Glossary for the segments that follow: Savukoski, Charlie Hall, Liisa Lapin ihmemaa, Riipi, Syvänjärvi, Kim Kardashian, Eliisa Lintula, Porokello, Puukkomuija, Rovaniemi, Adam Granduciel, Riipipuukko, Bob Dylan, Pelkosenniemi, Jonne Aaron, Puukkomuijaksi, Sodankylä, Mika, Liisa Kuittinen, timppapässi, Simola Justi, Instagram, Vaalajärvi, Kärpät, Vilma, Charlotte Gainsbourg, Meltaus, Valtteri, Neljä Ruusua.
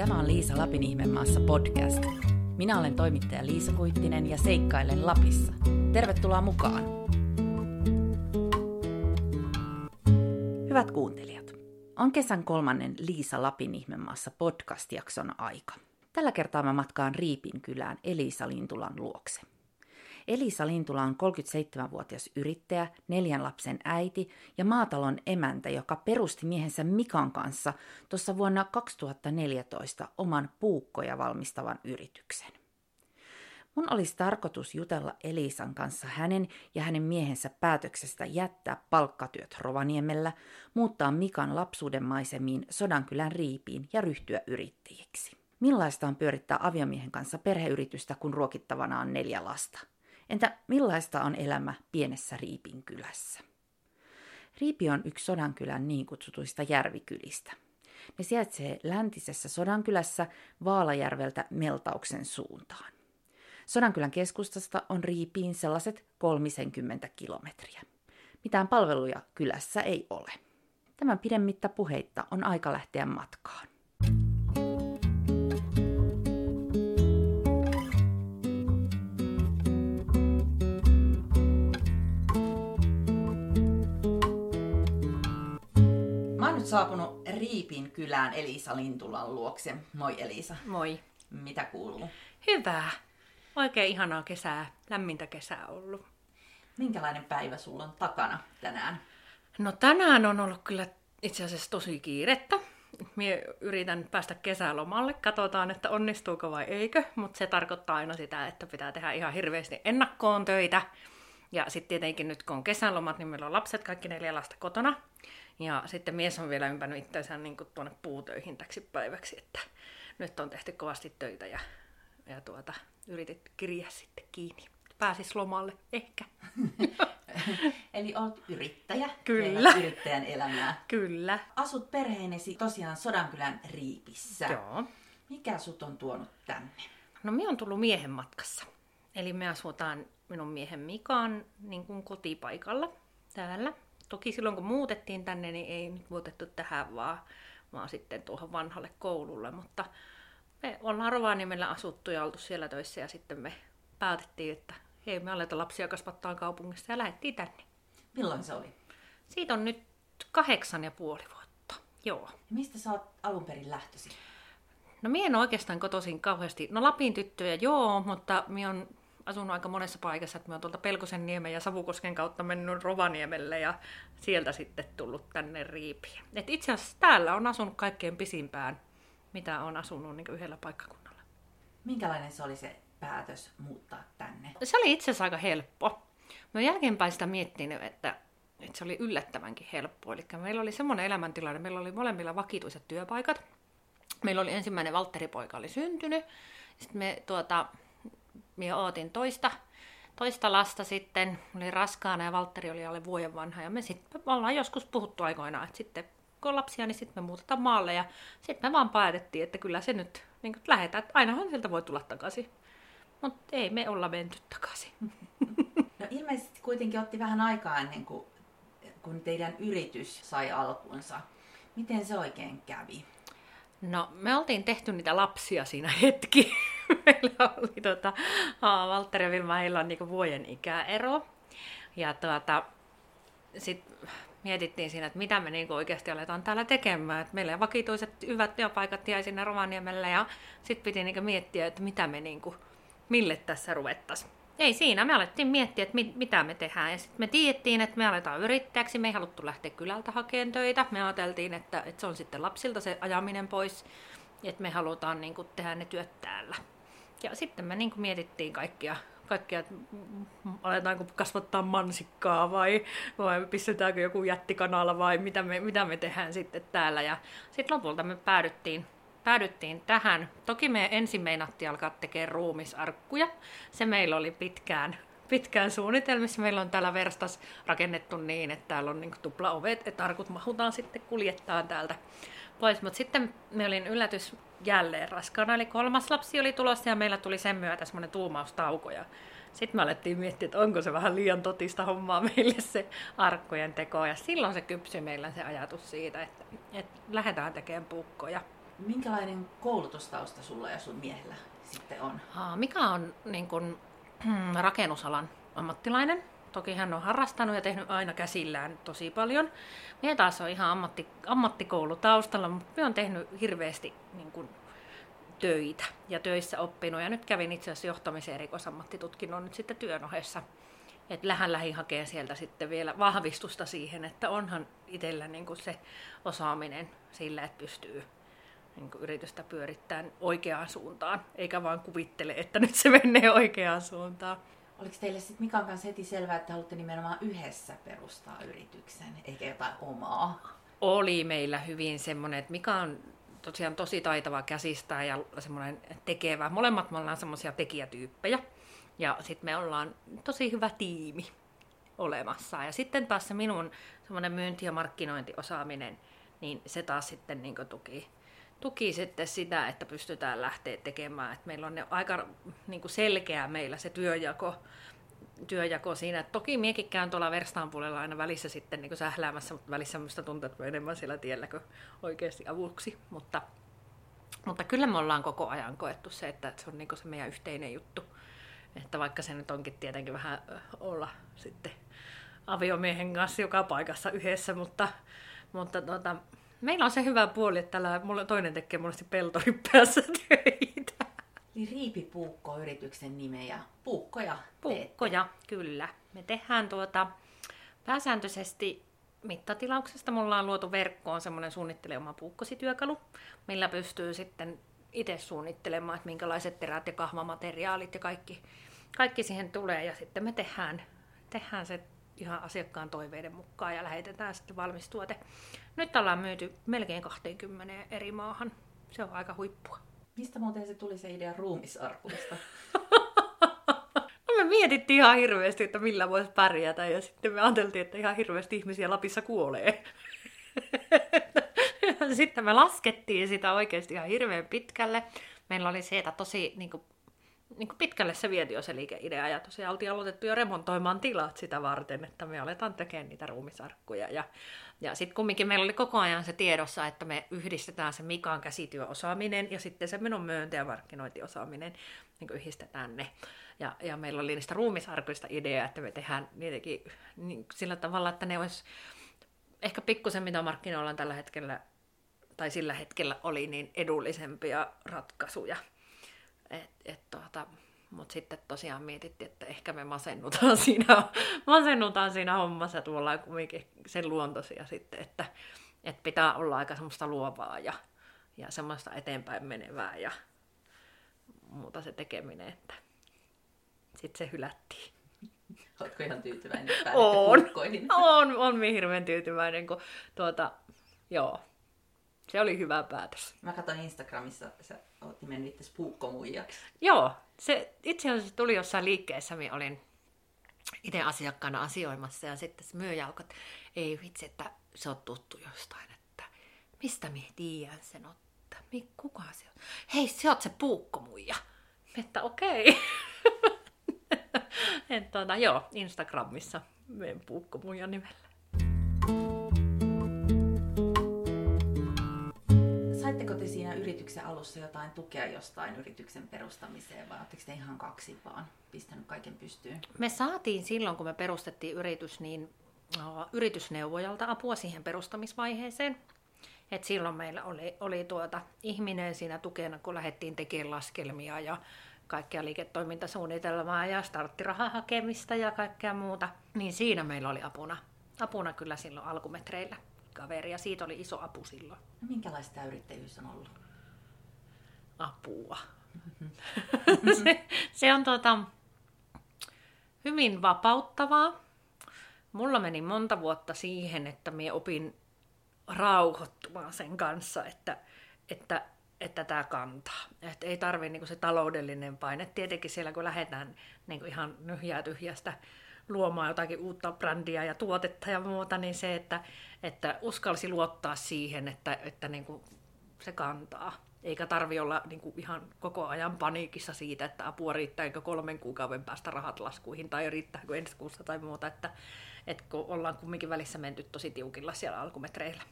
Tämä on Liisa Lapin ihmemaassa podcast. Minä olen toimittaja Liisa Kuittinen ja seikkailen Lapissa. Tervetuloa mukaan! Hyvät kuuntelijat, on kesän kolmannen Liisa Lapin ihmemaassa podcast-jakson aika. Tällä kertaa mä matkaan Riipin kylään Eliisa Lintulan luokse. Eliisa Lintula on 37-vuotias yrittäjä, 4 lapsen äiti ja maatalon emäntä, joka perusti miehensä Mikan kanssa tuossa vuonna 2014 oman puukkoja valmistavan yrityksen. Mun olisi tarkoitus jutella Eliisan kanssa hänen ja hänen miehensä päätöksestä jättää palkkatyöt Rovaniemellä, muuttaa Mikan lapsuuden maisemiin Sodankylän Riipiin ja ryhtyä yrittäjiksi. Millaista on pyörittää aviomiehen kanssa perheyritystä, kun ruokittavana on 4 lasta? Entä millaista on elämä pienessä Riipin kylässä? Riipi on yksi Sodankylän niin kutsutuista järvikylistä. Ne sijaitsee läntisessä Sodankylässä Vaalajärveltä Meltauksen suuntaan. Sodankylän keskustasta on Riipiin sellaiset 30 kilometriä. Mitään palveluja kylässä ei ole. Tämän pidemmittä puheitta on aika lähteä matkaan. Saapunut Riipin kylään Eliisa Lintulan luokse. Moi Eliisa. Moi. Mitä kuuluu? Hyvää. Oikein ihanaa kesää. Lämmintä kesää ollut. Minkälainen päivä sulla on takana tänään? No tänään on ollut kyllä itse asiassa tosi kiirettä. Minä yritän päästä kesälomalle. Katsotaan, että onnistuuko vai eikö. Mutta se tarkoittaa aina sitä, että pitää tehdä ihan hirveästi ennakkoon töitä. Ja sitten tietenkin nyt kun on kesälomat, niin meillä on lapset, kaikki 4 lasta kotona. Ja sitten mies on vielä ympännyt itseänsä niin kuin tuonne puutöihin täksi päiväksi, että nyt on tehty kovasti töitä ja yritetty kirjaa sitten kiinni. Pääsis lomalle, ehkä. Eli olet yrittäjä. Kyllä. Yrittäjän elämää. Kyllä. Asut perheenesi tosiaan Sodankylän Riipissä. Joo. Mikä sut on tuonut tänne? No minä on tullut miehen matkassa. Eli me asutaan minun miehen Mikan niin kuin kotipaikalla täällä. Toki silloin kun muutettiin tänne, niin ei nyt muutettu tähän vaan sitten tuohon vanhalle koululle, mutta me ollaan Rovaniemellä asuttu ja oltu siellä töissä ja sitten me päätettiin, että hei, me aletaan lapsia kasvattaa kaupungissa ja lähdettiin tänne. Milloin se oli? Siitä on nyt 8,5 vuotta, joo. Ja mistä sä oot alun perin lähtösi? No minä en oikeastaan kotoisin kauheasti, no Lapin tyttöjä joo, mutta minä on asunut aika monessa paikassa, että me on tuolta Pelkosenniemen ja Savukosken kautta mennyt Rovaniemelle ja sieltä sitten tullut tänne Riipiin. Et itse asiassa täällä on asunut kaikkein pisimpään, mitä on asunut niin yhdellä paikkakunnalla. Minkälainen se oli se päätös muuttaa tänne? Se oli itse asiassa aika helppo. Mä jälkeenpäin sitä miettinyt, että se oli yllättävänkin helppo. Eli meillä oli semmoinen elämäntilanne, meillä oli molemmilla vakituiset työpaikat. Meillä oli ensimmäinen Valtteri-poika oli syntynyt. Sitten me minä ootin toista lasta sitten, olin raskaana ja Valtteri oli alle vuoden vanha ja me sitten ollaan joskus puhuttu aikoinaan, että sitten kun on lapsia, niin sitten me muutetaan maalle ja sitten me vaan päätettiin, että kyllä se nyt niin lähdetään, että ainahan sieltä voi tulla takaisin, mutta ei me olla menty takaisin. No ilmeisesti kuitenkin otti vähän aikaa ennen kuin teidän yritys sai alkunsa. Miten se oikein kävi? No, me oltiin tehty niitä lapsia siinä hetki. Meillä oli Valtteri ja Vilma, heillä on niinku vuoden ikäero. Ja sit mietittiin siinä, että mitä me niinku oikeasti aletaan täällä tekemään. Et meillä vakituiset hyvät työpaikat jäi sinne Rovaniemelle ja sit piti niinku miettiä, että mitä me niinku, mille tässä ruvettaisiin. Ei siinä, me alettiin miettiä, että mitä me tehdään. Ja sitten me tiedettiin, että me aletaan yrittäjäksi. Me ei haluttu lähteä kylältä hakemaan töitä. Me ajateltiin, että se on sitten lapsilta se ajaminen pois. Että me halutaan niin kuin tehdä ne työt täällä. Ja sitten me niin kuin mietittiin kaikkia, että aletaanko kasvattaa mansikkaa vai pistetäänkö joku jättikanala vai mitä me tehdään sitten täällä. Ja sitten lopulta me päädyttiin tähän. Toki me ensin meinattiin alkaa tekemään ruumisarkkuja. Se meillä oli pitkään suunnitelmissa. Meillä on täällä verstas rakennettu niin, että täällä on niin kuin tuplaovet, että arkut mahutaan sitten kuljettaa täältä pois. Mutta sitten me olin yllätys jälleen raskaana, eli 3. lapsi oli tulossa ja meillä tuli sen myötä semmoinen tuumaustauko. Ja sitten me alettiin miettiä, että onko se vähän liian totista hommaa meille se arkkujen teko. Ja silloin se kypsyi meillä se ajatus siitä, että lähdetään tekemään puukkoja. Minkälainen koulutustausta sulla ja sun miehellä sitten on? Mika on niin kun, rakennusalan ammattilainen. Toki hän on harrastanut ja tehnyt aina käsillään tosi paljon. Minä taas on ihan ammattikoulutaustalla, mutta minä olen tehnyt hirveästi niin kun, töitä ja töissä oppinut. Ja nyt kävin itse asiassa johtamisen erikoisammattitutkinnon nyt sitten työn ohessa. Et lähin hakee sieltä sitten vielä vahvistusta siihen, että onhan itsellä niin kun se osaaminen sillä, että pystyy niin kun yritystä pyörittämään oikeaan suuntaan, eikä vaan kuvittele, että nyt se menee oikeaan suuntaan. Oliko teille sitten Mikan kanssa heti selvää, että haluatte nimenomaan yhdessä perustaa yrityksen, eikä jotain omaa? Oli meillä hyvin semmoinen, että Mika on tosiaan tosi taitava käsistään ja semmoinen tekevä. Molemmat me ollaan semmoisia tekijätyyppejä ja sitten me ollaan tosi hyvä tiimi olemassa. Ja sitten taas se minun semmoinen myynti- ja markkinointiosaaminen, niin se taas sitten niin kuin tuki sitten sitä, että pystytään lähteä tekemään. Et meillä on aika niin kuin selkeä meillä se työnjako siinä. Et toki miekin käyn tuolla verstaan puolella aina välissä sitten niin kuin sähläämässä, mutta välissä minusta tuntuu, että enemmän siellä tiellä kuin oikeasti avuksi. Mutta kyllä me ollaan koko ajan koettu se, että se on niin kuin se meidän yhteinen juttu. Että vaikka se nyt onkin tietenkin vähän olla sitten aviomiehen kanssa joka paikassa yhdessä, mutta meillä on se hyvä puoli, että mulla toinen tekee monesti peltorin päässä töitä. Eli Riipipuukko-yrityksen nimeä. Puukkoja, kyllä. Me tehdään pääsääntöisesti mittatilauksesta. Mulla on luotu verkkoon semmoinen suunnittele oma puukkosityökalu, millä pystyy sitten itse suunnittelemaan, että minkälaiset terät ja kahvamateriaalit ja kaikki siihen tulee. Ja sitten me tehdään se ihan asiakkaan toiveiden mukaan ja lähetetään sitten valmis tuote. Nyt ollaan myyty melkein 20 eri maahan. Se on aika huippua. Mistä muuten se tuli se idea ruumisarkuista? No me mietittiin ihan hirveästi, että millä voisi pärjätä ja sitten me ajateltiin, että ihan hirveästi ihmisiä Lapissa kuolee. Sitten me laskettiin sitä oikeasti ihan hirveän pitkälle. Meillä oli siitä tosi niin kuin pitkälle se vieti jo se liikeidea ja tosiaan oltiin aloitettu jo remontoimaan tilat sitä varten, että me aletaan tekemään niitä ruumisarkkuja. Ja sitten kumminkin meillä oli koko ajan se tiedossa, että me yhdistetään se Mikan käsityöosaaminen ja sitten se minun myöntä- ja markkinointiosaaminen, niin kuin yhdistetään ne. Ja meillä oli niistä ruumisarkuista idea, että me tehdään niitäkin niin, sillä tavalla, että ne olisi ehkä pikkusen mitä markkinoilla tällä hetkellä, tai sillä hetkellä oli niin edullisempia ratkaisuja. Mutta sitten tosiaan mietittiin, että ehkä me masennutaan siinä hommassa, että ollaan kuitenkin sen luontoisia sitten, että pitää olla aika semmoista luovaa ja semmoista eteenpäin menevää ja muuta se tekeminen, että sitten se hylättiin. Oletko ihan tyytyväinen päälle? On hirveän tyytyväinen, kun joo. Se oli hyvä päätös. Mä katsoin Instagramissa, sä oot nimennyt itse Puukkomuijaksi. Joo, se itse asiassa tuli jossain liikkeessä, minä olin itse asiakkaana asioimassa ja sitten se myyjä alkoi, että ei vitsi, että se on tuttu jostain, että mistä minä tiedän sen, että kuka se on? Hei, se oot se Puukkomuija. Että okei. Joo, Instagramissa meidän Puukkomuijan nimellä. Saitteko te siinä yrityksen alussa jotain tukea jostain yrityksen perustamiseen vai oletteko te ihan kaksi vaan pistänyt kaiken pystyyn? Me saatiin silloin, kun me perustettiin yritys, niin yritysneuvojalta apua siihen perustamisvaiheeseen. Et silloin meillä oli ihminen siinä tukena, kun lähdettiin tekemään laskelmia ja kaikkea liiketoimintasuunnitelmaa ja starttirahan hakemista ja kaikkea muuta. Niin siinä meillä oli apuna kyllä silloin alkumetreillä. Kaveri, ja siitä oli iso apu silloin. No, minkälaista tämä yrittäjyys on ollut? Apua. se on hyvin vapauttavaa. Mulla meni monta vuotta siihen, että minä opin rauhoittumaan sen kanssa, että tämä kantaa. Et ei tarvitse niinku se taloudellinen paine. Tietenkin siellä kun lähdetään niinku ihan nyhjää tyhjästä luomaan jotakin uutta brändiä ja tuotetta ja muuta, niin se, että uskalsi luottaa siihen, että niin kuin se kantaa. Eikä tarvi olla niin kuin ihan koko ajan paniikissa siitä, että apua riittääkö 3 kuukauden päästä rahat laskuihin tai riittääkö ensi kuussa tai muuta, että kun ollaan kumminkin välissä menty tosi tiukilla siellä alkumetreillä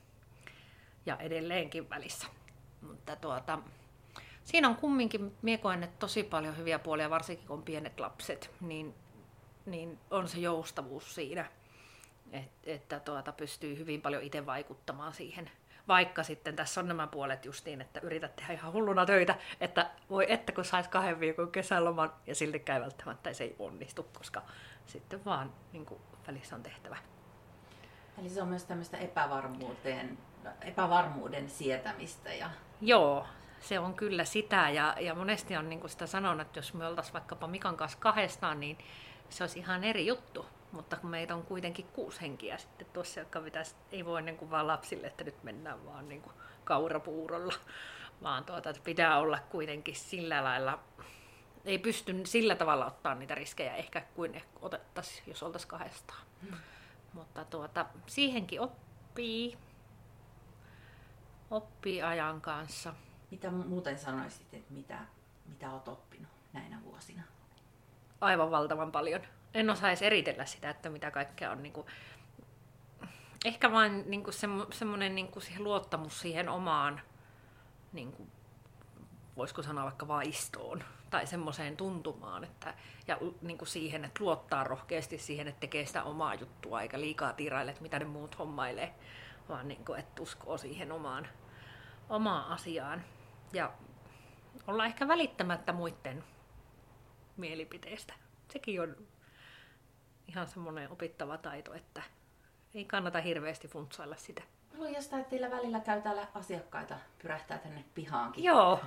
ja edelleenkin välissä. että siinä on kumminkin, minä koen, että tosi paljon hyviä puolia, varsinkin kun on pienet lapset, niin on se joustavuus siinä, että pystyy hyvin paljon itse vaikuttamaan siihen. Vaikka sitten tässä on nämä puolet just niin, että yrität tehdä ihan hulluna töitä, että voi että kun sais 2 viikon kesäloman ja siltikään välttämättä se ei onnistu, koska sitten vaan niin kuin välissä on tehtävä. Eli se on myös tämmöistä epävarmuuden sietämistä. Ja... Joo, se on kyllä sitä ja monesti on niin kuin sitä sanonut, että jos me oltaisiin vaikkapa Mikan kanssa 2 niin se olisi ihan eri juttu. Mutta kun meitä on kuitenkin 6 henkiä sitten tuossa, jotka pitäisi, ei voi niin kuin vaan lapsille, että nyt mennään vaan niin kuin kaurapuurolla, vaan että pitää olla kuitenkin sillä lailla, ei pysty sillä tavalla ottaa niitä riskejä ehkä kuin otettaisiin, jos oltaisiin 2. Mutta siihenkin oppii ajan kanssa. Mitä muuten sanoisit, että mitä olet oppinut näinä vuosina? Aivan valtavan paljon. En osaisi eritellä sitä, että mitä kaikkea on. Ehkä vain semmoinen luottamus siihen omaan, voisiko sanoa vaikka vaistoon tai semmoiseen tuntumaan. Ja siihen, että luottaa rohkeasti siihen, että tekee sitä omaa juttua eikä liikaa tiraile, että mitä ne muut hommailee, vaan että uskoo siihen omaan asiaan. Ja olla ehkä välittämättä muiden mielipiteistä. Sekin on ihan semmoinen opittava taito, että ei kannata hirveästi funtsailla sitä. Mä luin jostain, että teillä välillä käy täällä asiakkaita, pyrähtää tänne pihaankin. Joo,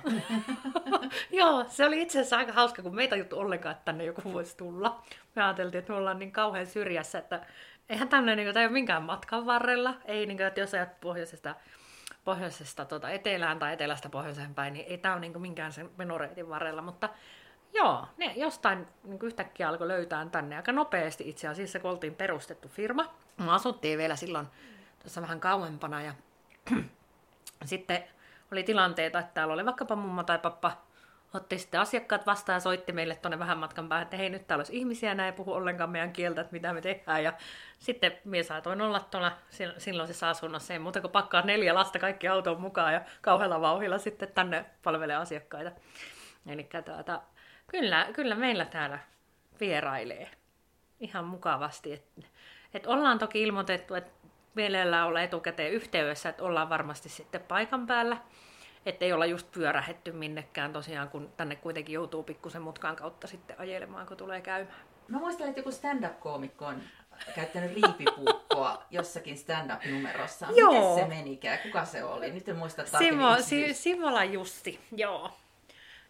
se oli itse asiassa aika hauska, kun me ei tajuttu ollenkaan, että tänne joku voisi tulla. Me ajateltiin, että me ollaan niin kauhean syrjässä, että eihän tämmöinen ei ole minkään matkan varrella. Ei, että jos ajat pohjoisesta etelään tai etelästä pohjoiseen päin, niin ei tämä ole minkään sen menoreitin varrella, mutta... Joo, ne jostain yhtäkkiä alkoi löytää tänne aika nopeasti itse asiassa, kun oltiin perustettu firma. Me asuttiin vielä silloin tuossa vähän kauempana ja sitten oli tilanteita, että täällä oli vaikkapa mumma tai pappa otti sitten asiakkaat vastaan ja soitti meille tuonne vähän matkan päähän, että hei nyt täällä olisi ihmisiä, nämä ei puhu ollenkaan meidän kieltä, että mitä me tehdään. Ja sitten minä saatoin olla tuolla silloisessa asunnossa, ei muuta kuin pakkaa 4 lasta kaikki autoon mukaan ja kauhealla vauhilla sitten tänne palvelee asiakkaita. Elikkä Kyllä meillä täällä vierailee ihan mukavasti. Et ollaan toki ilmoitettu, että mielellään olla etukäteen yhteydessä, että ollaan varmasti sitten paikan päällä. Että ei olla just pyörähetty minnekään tosiaan, kun tänne kuitenkin joutuu pikkusen mutkaan kautta sitten ajelemaan, kun tulee käymään. Mä muistelen, että joku stand-up-koomikko on käyttänyt Riipipuukkoa jossakin stand-up-numerossa. Miten se menikään? Kuka se oli? Nyt en muista tarkemmin. Simola Justi, joo.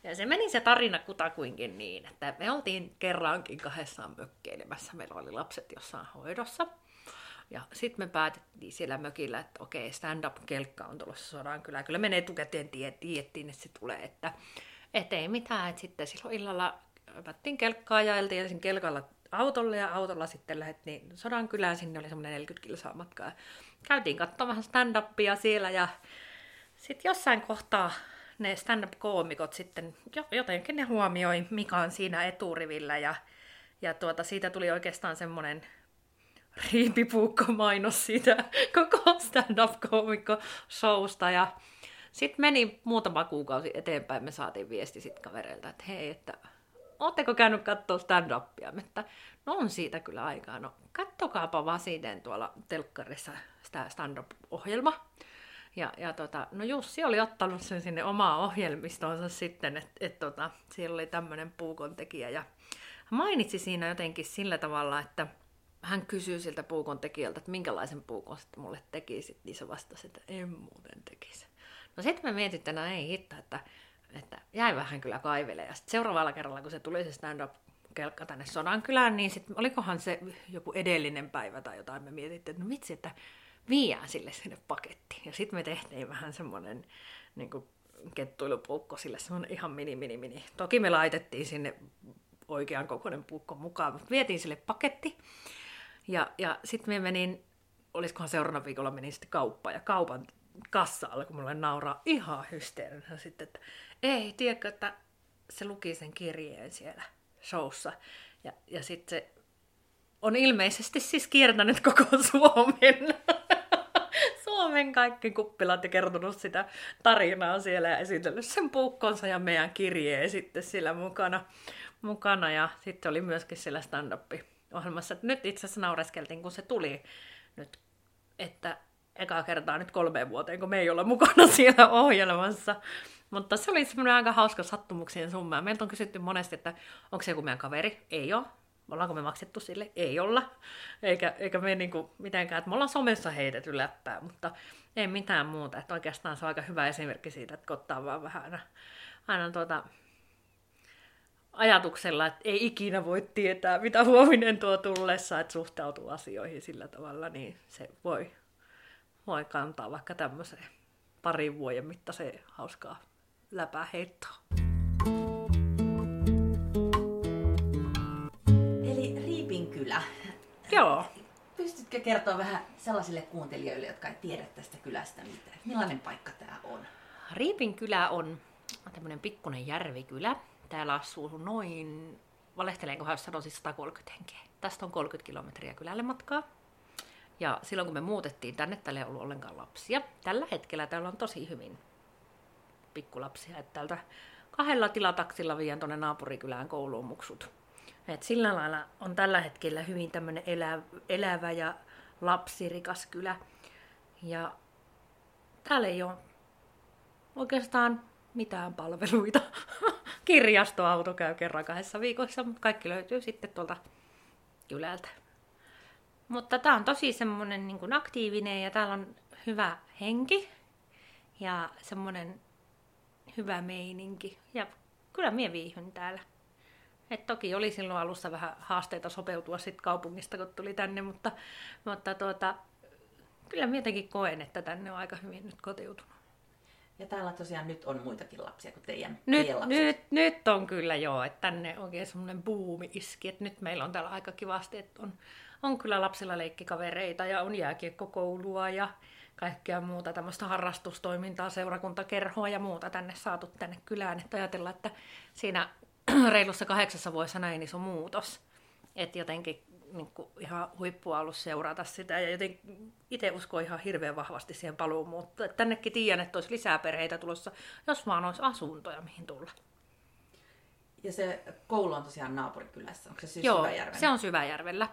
Ja se meni se tarina kutakuinkin niin, että me oltiin kerrankin 2 mökkeilemässä. Meillä oli lapset jossain hoidossa. Ja sitten me päätettiin siellä mökillä, että okei, stand-up-kelkka on tulossa Sodankylään. Kyllä me etukäteen tiedettiin, että se tulee, että ei mitään. Et sitten silloin illalla päättiin kelkkaa ja ajeltiin ensin kelkalla autolle ja autolla sitten lähdettiin Sodankylään. Sinne oli semmoinen 40 kilsaa matkaa. Käytiin katsomaan vähän stand-upia siellä ja sitten jossain kohtaa... Ne stand-up-koomikot sitten jotenkin ne huomioi Mikan siinä eturivillä ja siitä tuli oikeastaan semmoinen Riipipuukko-mainos siitä koko stand-up-koomikko-showsta ja sitten meni muutama kuukausi eteenpäin, me saatiin viesti sitten kavereilta, että hei, että ootteko käynyt katsoa stand-upia? Että no on siitä kyllä aikaa, no kattokaapa vaan siitä tuolla telkkarissa sitä stand-up-ohjelma. No Jussi oli ottanut sen sinne omaan ohjelmistonsa sitten, että siellä oli tämmöinen puukontekijä. Ja mainitsi siinä jotenkin sillä tavalla, että hän kysyi siltä puukontekijältä, että minkälaisen puukon sitten mulle tekisi. Niin se vastasi, että en muuten tekisi. No sitten me mietittiin, että ei hitto, että jäi vähän kyllä kaivelemaan. Ja sitten seuraavalla kerralla, kun se tuli se stand-up-kelkka tänne Sodankylään, niin sitten olikohan se joku edellinen päivä tai jotain. Me mietittiin, että no vitsi, että... viiään sille sinne pakettiin. Ja sitten me tehtiin vähän semmoinen kettuilupuukko sille, semmoinen ihan mini. Toki me laitettiin sinne oikean kokoinen puukko mukaan, mutta vietiin sille paketti. Ja sitten me menin, olisikohan seuraavana viikolla menin sitten kauppaan. Ja kaupan kassa alkoi mulle nauraa ihan hysteerinä sitten, että ei, tiedätkö, että se luki sen kirjeen siellä showssa. Ja sitten se on ilmeisesti siis kiertänyt koko Suomen Suomen kaikki kuppilat ja kertonut sitä tarinaa siellä ja esitellyt sen puukkonsa ja meidän kirjeen sitten sillä mukana. Ja sitten oli myöskin siellä stand-up-ohjelmassa. Nyt itse asiassa naureskeltiin, kun se tuli nyt, että ekaa kertaa nyt 3 vuoteen, kun me ei olla mukana siellä ohjelmassa. Mutta se oli semmoinen aika hauska sattumuksien summa. Meiltä on kysytty monesti, että onko se joku meidän kaveri? Ei ole. Ollaanko me maksettu sille? Ei olla. Eikä me niinku mitenkään, että me ollaan somessa heitetty läppää, mutta ei mitään muuta. Että oikeastaan se on aika hyvä esimerkki siitä, että ottaa vaan vähän aina ajatuksella, että ei ikinä voi tietää, mitä huominen tuo tullessa, että suhtautuu asioihin sillä tavalla, niin se voi kantaa vaikka tämmöiseen 2 vuoden mittaiseen hauskaa läpäheittoa. Eli Riipin kylä. Joo. Pystytkö kertoa vähän sellaisille kuuntelijoille, jotka ei tiedä tästä kylästä mitään? Millainen paikka tämä on? Riipin kylä on tämmöinen pikkuinen järvikylä. Täällä asuu noin, valehteleekohan jos sanoisin 130 henkeä. Tästä on 30 kilometriä kylälle matkaa. Ja silloin kun me muutettiin tänne, täällä ei ollut ollenkaan lapsia. Tällä hetkellä täällä on tosi hyvin pikkulapsia. Että täältä 2 tilataksilla viedään tuonne naapurikylään kouluun muksut. Et sillä lailla on tällä hetkellä hyvin tämmöinen elävä ja lapsirikas kylä. Ja täällä ei ole oikeastaan mitään palveluita. Kirjastoauto käy kerran 2 viikossa, mutta kaikki löytyy sitten tuolta kylältä. Mutta tää on tosi semmonen niin kuin aktiivinen ja täällä on hyvä henki ja semmonen hyvä meininki. Ja kyllä minä viihdyn täällä. Et toki oli silloin alussa vähän haasteita sopeutua sit kaupungista, kun tuli tänne, mutta kyllä minä jotenkin koen, että tänne on aika hyvin nyt kotiutunut. Ja täällä tosiaan nyt on muitakin lapsia kuin teidän lapset. Nyt on kyllä joo, että tänne oikein semmoinen buumi iski, että nyt meillä on täällä aika kivasti, että on kyllä lapsilla leikkikavereita ja on jääkiekkokoulua ja kaikkea muuta tämmöistä harrastustoimintaa, seurakuntakerhoa ja muuta tänne saatu tänne kylään. Että ajatellaan, että siinä reilussa 8 vuodessa näin iso muutos, että jotenkin niin kuin ihan huippua ollut seurata sitä ja jotenkin itse uskon ihan hirveän vahvasti siihen paluumuuttoon. Tännekin tiedän, että olisi lisää perheitä tulossa, jos vaan olisi asuntoja mihin tulla. Ja se koulu on tosiaan naapurikylässä, onko se siis Syvänjärvellä? Joo, se on Syvänjärvellä.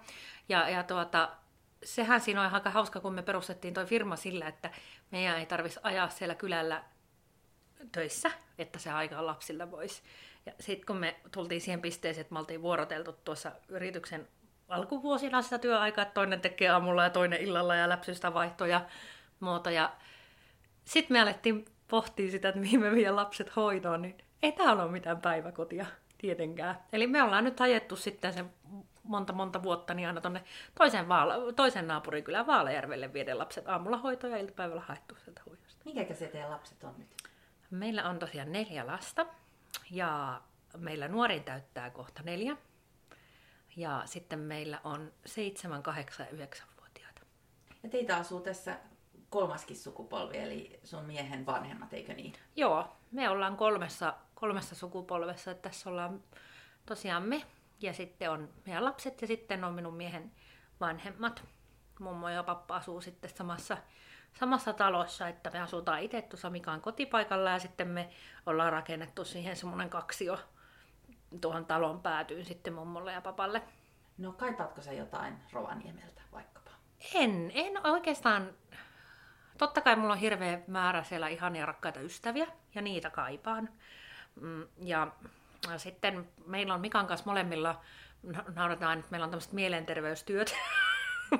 Ja sehän siinä on aika hauska, kun me perustettiin toi firma sillä, että meidän ei tarvitsisi ajaa siellä kylällä töissä, että se aikaa lapsilla voisi. Ja sitten kun me tultiin siihen pisteeseen, että me oltiin vuoroteltu tuossa yrityksen alkuvuosina sitä työaikaa, että toinen tekee aamulla ja toinen illalla ja läpsystä vaihtoja ja muuta. Ja sitten me alettiin pohtia sitä, että mihin me vie lapset hoitoon, niin ei täällä ole mitään päiväkotia tietenkään. Eli me ollaan nyt hajettu sitten sen monta vuotta niin aina tuonne toisen naapurikylään Vaalajärvelle viedä lapset aamulla hoitoon ja iltapäivällä haettu sieltä hoidosta. Mikä se teidän lapset on nyt? Meillä on tosiaan 4 lasta ja meillä nuorin täyttää kohta 4. Ja sitten meillä on 7, 8 ja 9-vuotiaita. Ja teitä asuu tässä 3. sukupolvi, eli sun miehen vanhemmat, eikö niin? Joo, me ollaan 3 sukupolvessa. Että tässä ollaan tosiaan me ja sitten on meidän lapset ja sitten on minun miehen vanhemmat. Mummo ja pappa asuu sitten samassa talossa, että me asutaan itse tuossa Mikan kotipaikalla ja sitten me ollaan rakennettu siihen semmoinen 2 tuohon talon päätyyn sitten mummolle ja papalle. No kaipaatko sä jotain Rovaniemeltä vaikkapa? En oikeastaan. Totta kai mulla on hirveä määrä siellä ihania rakkaita ystäviä ja niitä kaipaan. Ja sitten meillä on Mikan kanssa molemmilla, naudataan, että meillä on tämmöiset mielenterveystyöt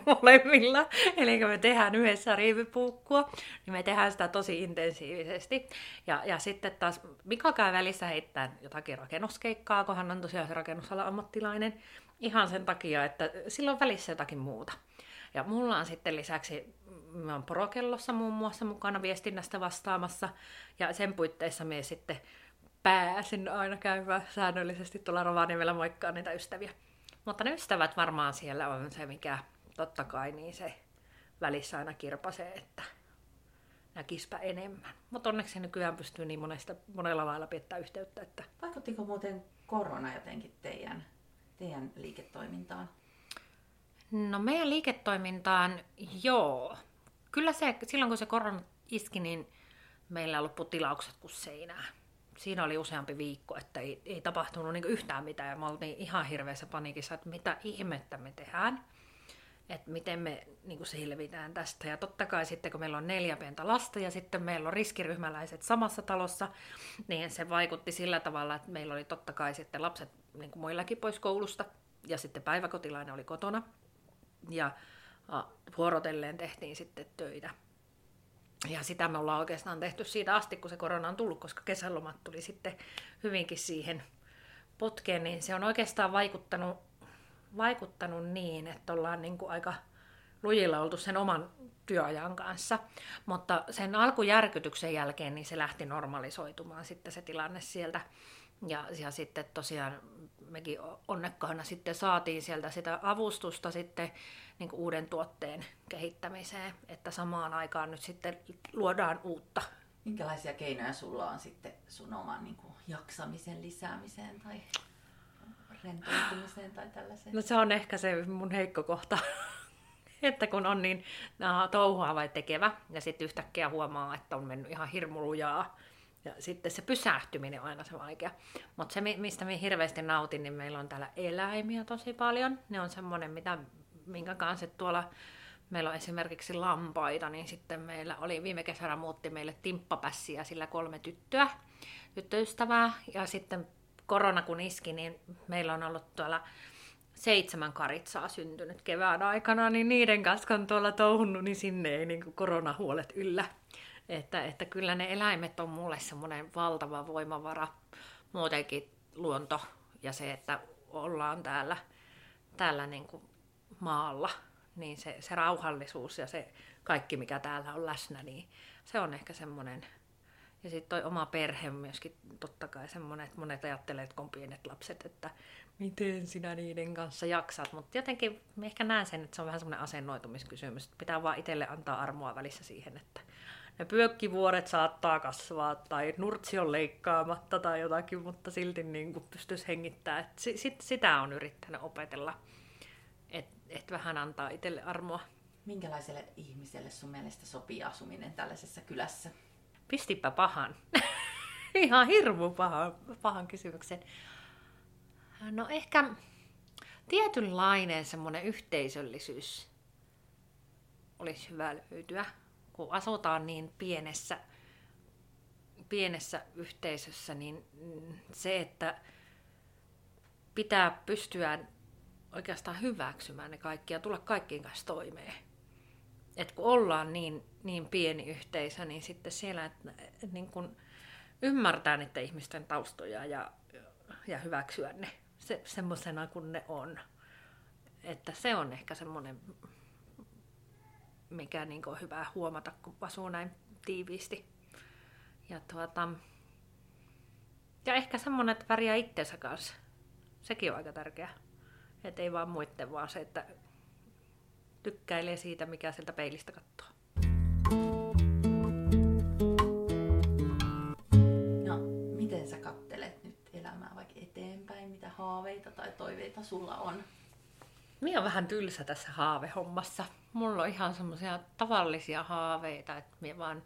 molemmilla. Eli me tehdään yhdessä Riipipuukkua, niin me tehdään sitä tosi intensiivisesti. Ja sitten taas Mika käy välissä heittää jotakin rakennuskeikkaa, kun hän on tosiaan se rakennusalan ammattilainen. Ihan sen takia, että sillä on välissä jotakin muuta. Ja mulla on sitten lisäksi, mä oon Porokellossa muun muassa mukana viestinnästä vastaamassa. Ja sen puitteissa me sitten pääsin aina käymään säännöllisesti tuolla Rovaniemellä moikkaan niitä ystäviä. Mutta ne ystävät varmaan siellä on se, mikä totta kai niin se välissä aina kirpasee, että näkispä enemmän. Mutta onneksi nykyään pystyy niin monella lailla piettää yhteyttä. Että vaikuttiko muuten korona jotenkin teidän liiketoimintaan? No meidän liiketoimintaan, joo. Kyllä se, silloin kun se korona iski, niin meillä loppui tilaukset kuin seinää. Siinä oli useampi viikko, että ei tapahtunut niin yhtään mitään ja me oltiin ihan hirveässä paniikissa, että mitä ihmettä me tehdään, että miten me niin selvitään tästä. Ja totta kai sitten kun meillä on 4 pientä lasta ja sitten meillä on riskiryhmäläiset samassa talossa, niin se vaikutti sillä tavalla, että meillä oli totta kai sitten lapset niin kuin muillakin pois koulusta ja sitten päiväkotilainen oli kotona ja vuorotelleen tehtiin sitten töitä. Ja sitä me ollaan oikeastaan tehty siitä asti, kun se korona on tullut, koska kesälomat tuli sitten hyvinkin siihen potkeen, niin se on oikeastaan vaikuttanut niin, että ollaan niin kuin aika lujilla oltu sen oman työajan kanssa. Mutta sen alkujärkytyksen jälkeen niin se lähti normalisoitumaan sitten se tilanne sieltä. Ja sitten tosiaan mekin onnekkaana sitten saatiin sieltä sitä avustusta sitten niin kuin uuden tuotteen kehittämiseen, että samaan aikaan nyt sitten luodaan uutta. Minkälaisia keinoja sulla on sitten sun oman niin kuin jaksamisen lisäämiseen tai rentoutumiseen tai tällaiseen? No se on ehkä se mun heikko kohta, että kun on niin touhua vai tekevä ja sitten yhtäkkiä huomaa, että on mennyt ihan hirmulujaa. Ja sitten se pysähtyminen on aina se vaikea. Mutta se, mistä minä hirveästi nautin, niin meillä on täällä eläimiä tosi paljon. Ne on semmoinen, minkä kanssa tuolla meillä on esimerkiksi lampaita, niin sitten meillä oli viime kesänä muutti meille timppapässiä, sillä 3 tyttöystävää. Ja sitten korona kun iski, niin meillä on ollut tuolla 7 karitsaa syntynyt kevään aikana, niin niiden kanssa on tuolla touhunnut, niin sinne ei niin kuin koronahuolet yllä. Että kyllä ne eläimet on mulle semmoinen valtava voimavara, muutenkin luonto ja se, että ollaan täällä niin kuin maalla, niin se rauhallisuus ja se kaikki, mikä täällä on läsnä, niin se on ehkä semmoinen. Ja sitten toi oma perhe myöskin totta kai semmoinen, että monet ajattelee, että on pienet lapset, että miten sinä niiden kanssa jaksat. Mutta jotenkin mä ehkä näen sen, että se on vähän semmoinen asennoitumiskysymys, että pitää vaan itselle antaa armoa välissä siihen, että ne pyökkivuoret saattaa kasvaa tai nurtsi on leikkaamatta tai jotakin, mutta silti niin kuin pystyisi hengittämään. Sitä on yrittänyt opetella, että vähän antaa itselle armoa. Minkälaiselle ihmiselle sun mielestä sopii asuminen tällaisessa kylässä? Pistipä pahan. Ihan hirmu pahan kysymyksen. No ehkä tietynlainen semmoinen yhteisöllisyys olisi hyvä löytyä. Kun asutaan niin pienessä yhteisössä, niin se, että pitää pystyä oikeastaan hyväksymään ne kaikki ja tulla kaikkien kanssa toimeen. Et kun ollaan niin pieni yhteisö, niin sitten siellä niin kun ymmärtää niiden ihmisten taustoja ja hyväksyä ne semmoisena kuin ne on. Että se on ehkä semmoinen, mikä niin on hyvä huomata, kun asuu näin tiiviisti. Ja ehkä semmoinen, että pärjää itteensä kanssa. Sekin on aika tärkeää. Et ei vaan muitten, vaan se, että tykkäilee siitä, mikä sieltä peilistä katsoo. No, miten sä kattelet nyt elämää vaikka eteenpäin? Mitä haaveita tai toiveita sulla on? Minä olen vähän tylsä tässä haavehommassa. Mulla on ihan semmoisia tavallisia haaveita, että minä vaan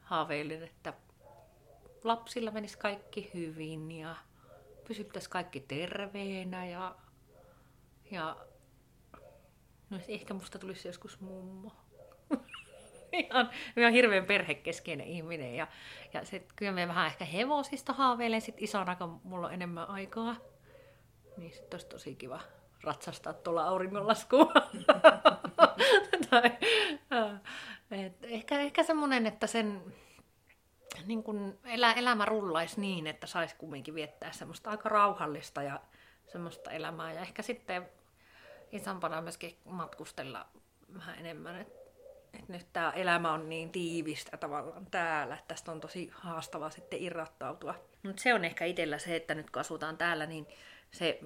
haaveilin, että lapsilla menisi kaikki hyvin ja pysyttäisiin kaikki terveenä ja no, ehkä musta tulisi joskus mummo. Minä olen hirveän perhekeskeinen ihminen ja sit, kyllä minä vähän ehkä hevosista haaveilen sit isona, kun mulla on enemmän aikaa. Niin sitten olisi tosi kiva ratsastaa tuolla auringonlaskuun. ehkä semmoinen, että sen niin kun elämä rullaisi niin, että saisi kumminkin viettää semmoista aika rauhallista ja semmoista elämää. Ja ehkä sitten isompana myöskin matkustella vähän enemmän. Et nyt tämä elämä on niin tiivistä tavallaan täällä, että tästä on tosi haastavaa sitten irrattautua. Mutta se on ehkä itsellä se, että nyt kun asutaan täällä, niin se,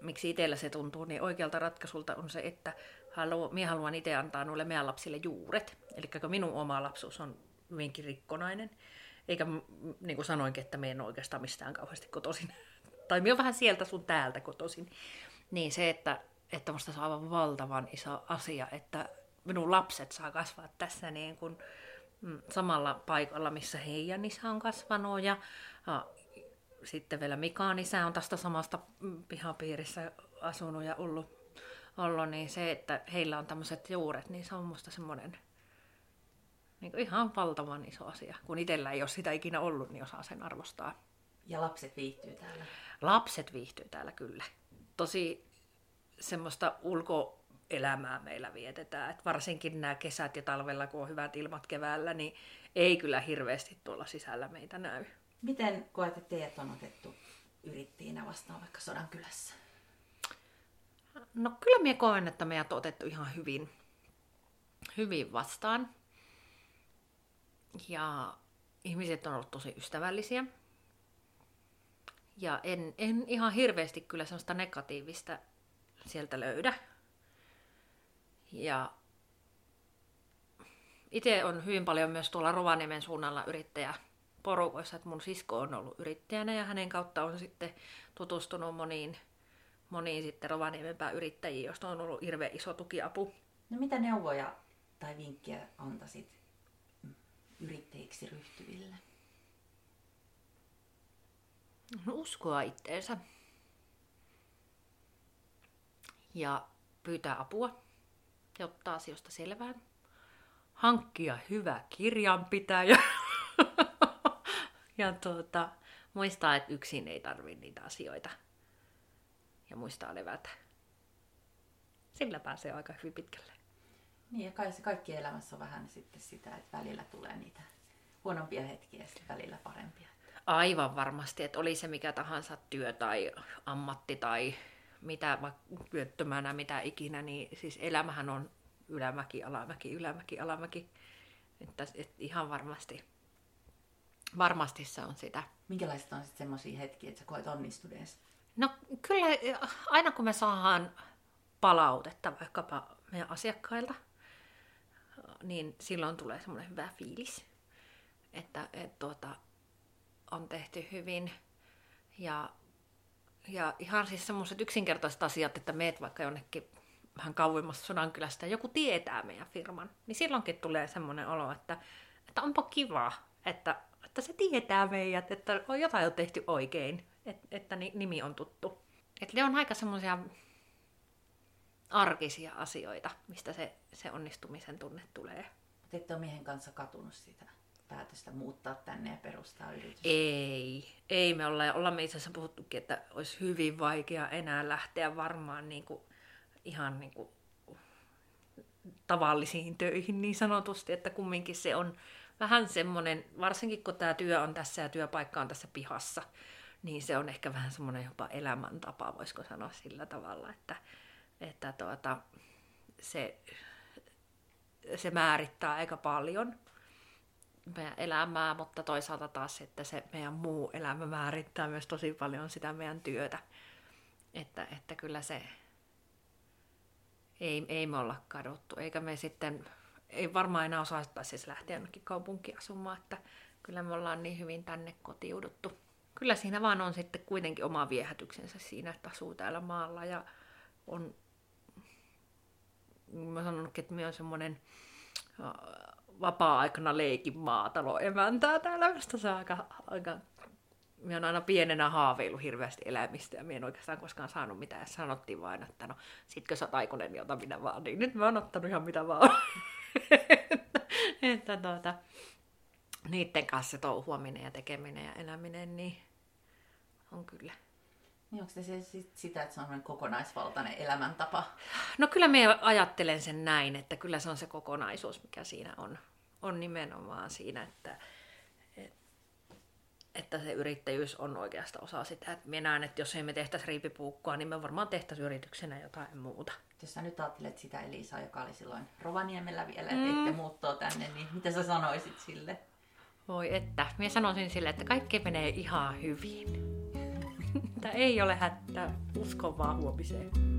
miksi itsellä se tuntuu niin oikealta ratkaisulta, on se, että minä haluan itse antaa noille meidän lapsille juuret. Eli kun minun oma lapsuus on hyvinkin rikkonainen, eikä niin kuin sanoinkin, että minä en ole oikeastaan mistään kauheasti kotoisin, tai minä olen vähän sieltä sun täältä kotoisin, niin se, että musta se on aivan valtavan iso asia, että minun lapset saa kasvaa tässä niin kuin samalla paikalla, missä heidän isä on kasvanut, ja sitten vielä Mikan isä on tästä samasta pihapiirissä asunut ja ollut, niin se, että heillä on tämmöiset juuret, niin se on musta semmoinen niin ihan valtavan iso asia. Kun itsellä ei ole sitä ikinä ollut, niin osaa sen arvostaa. Ja lapset viihtyy täällä? Lapset viihtyy täällä, kyllä. Tosi semmoista ulkoelämää meillä vietetään. Et varsinkin nämä kesät ja talvella, kun on hyvät ilmat keväällä, niin ei kyllä hirveästi tuolla sisällä meitä näy. Miten koet, että teidät on otettu yrittäjinä vastaan vaikka Sodankylässä? No kyllä minä koen, että meidät on otettu ihan hyvin vastaan. Ja ihmiset on ollut tosi ystävällisiä. Ja en ihan hirveästi kyllä sellaista negatiivista sieltä löydä. Ja itse on hyvin paljon myös tuolla Rovaniemen suunnalla yrittäjäporukoissa, että mun sisko on ollut yrittäjänä ja hänen kautta on sitten tutustunut moniin sitten Rovaniemenpään yrittäjiin, josta on ollut hirveän iso tukiapu. No mitä neuvoja tai vinkkiä antaisit yrittäjiksi ryhtyville? No, uskoa itteensä ja pyytää apua ja ottaa asioista selvää. Hankkia hyvä kirjanpitäjä ja muistaa, että yksin ei tarvitse niitä asioita ja muistaa levätä. Sillä pääsee aika hyvin pitkälle. Niin, ja kai se kaikki elämässä on vähän sitten sitä, että välillä tulee niitä huonompia hetkiä ja sitten välillä parempia. Aivan varmasti, että oli se mikä tahansa työ tai ammatti tai mitä, työttömänä, mitä ikinä, niin siis elämähän on ylämäki, alamäki. Että ihan varmasti se on sitä. Minkälaiset on sitten semmoisia hetkiä, että sä koet onnistuneesi? No kyllä aina kun me saadaan palautetta vaikkapa meidän asiakkailta, niin silloin tulee semmoinen hyvä fiilis, että on tehty hyvin ja ihan siis semmoiset yksinkertaiset asiat, että meet vaikka jonnekin vähän kauemmasta Sodankylästä ja joku tietää meidän firman, niin silloinkin tulee semmoinen olo, että onpa kiva, että se tietää meidät, että on jotain jo tehty oikein, että nimi on tuttu. Että ne on aika semmoisia arkisia asioita, mistä se onnistumisen tunne tulee. Mutta ette ole miehen kanssa katunut sitä päätöstä muuttaa tänne ja perustaa yritys? Ei me ollaan itse asiassa puhuttukin, että olisi hyvin vaikea enää lähteä varmaan niinku, ihan niinku, tavallisiin töihin niin sanotusti, että kumminkin se on vähän semmoinen, varsinkin kun tämä työ on tässä ja työpaikka on tässä pihassa, niin se on ehkä vähän semmoinen jopa elämäntapa, voisiko sanoa sillä tavalla, että se määrittää aika paljon meidän elämää, mutta toisaalta taas että se meidän muu elämä määrittää myös tosi paljon sitä meidän työtä. Että kyllä se ei me olla kaduttu, eikä me sitten, ei varmaan enää osaisi siis lähteä jonnekin kaupunkiin asumaan, että kyllä me ollaan niin hyvin tänne kotiuduttu. Kyllä siinä vaan on sitten kuitenkin oma viehätyksensä siinä, että asuu täällä maalla ja on, mä sanonutkin, että minä olen semmoinen vapaa-aikana leikin maataloemäntää täällä, josta se on aika... Minä olen aina pienenä haaveillut hirveästi elämistä ja minä en oikeastaan koskaan saanut mitään. Sanottiin vain, että no, sitkö sä oot aikuinen, niin ota minä vaan. Niin nyt mä oon ottanut ihan mitä vaan. että niiden kanssa touhuaminen ja tekeminen ja eläminen, niin on kyllä. Niin onko se sitä, että se on kokonaisvaltainen elämäntapa? No kyllä minä ajattelen sen näin, että kyllä se on se kokonaisuus, mikä siinä on nimenomaan siinä, että se yrittäjyys on oikeastaan osa sitä. Että minä näen, että jos emme tehtäisi Riipipuukkoa, niin me varmaan tehtäisiin yrityksenä jotain muuta. Jos sä nyt ajattelet sitä Eliisaa, joka oli silloin Rovaniemellä vielä, että ette muuttoa tänne, niin mitä sä sanoisit sille? Voi että, minä sanoisin sille, että kaikki menee ihan hyvin. Ei ole hätää, uskon vaan huomiseen.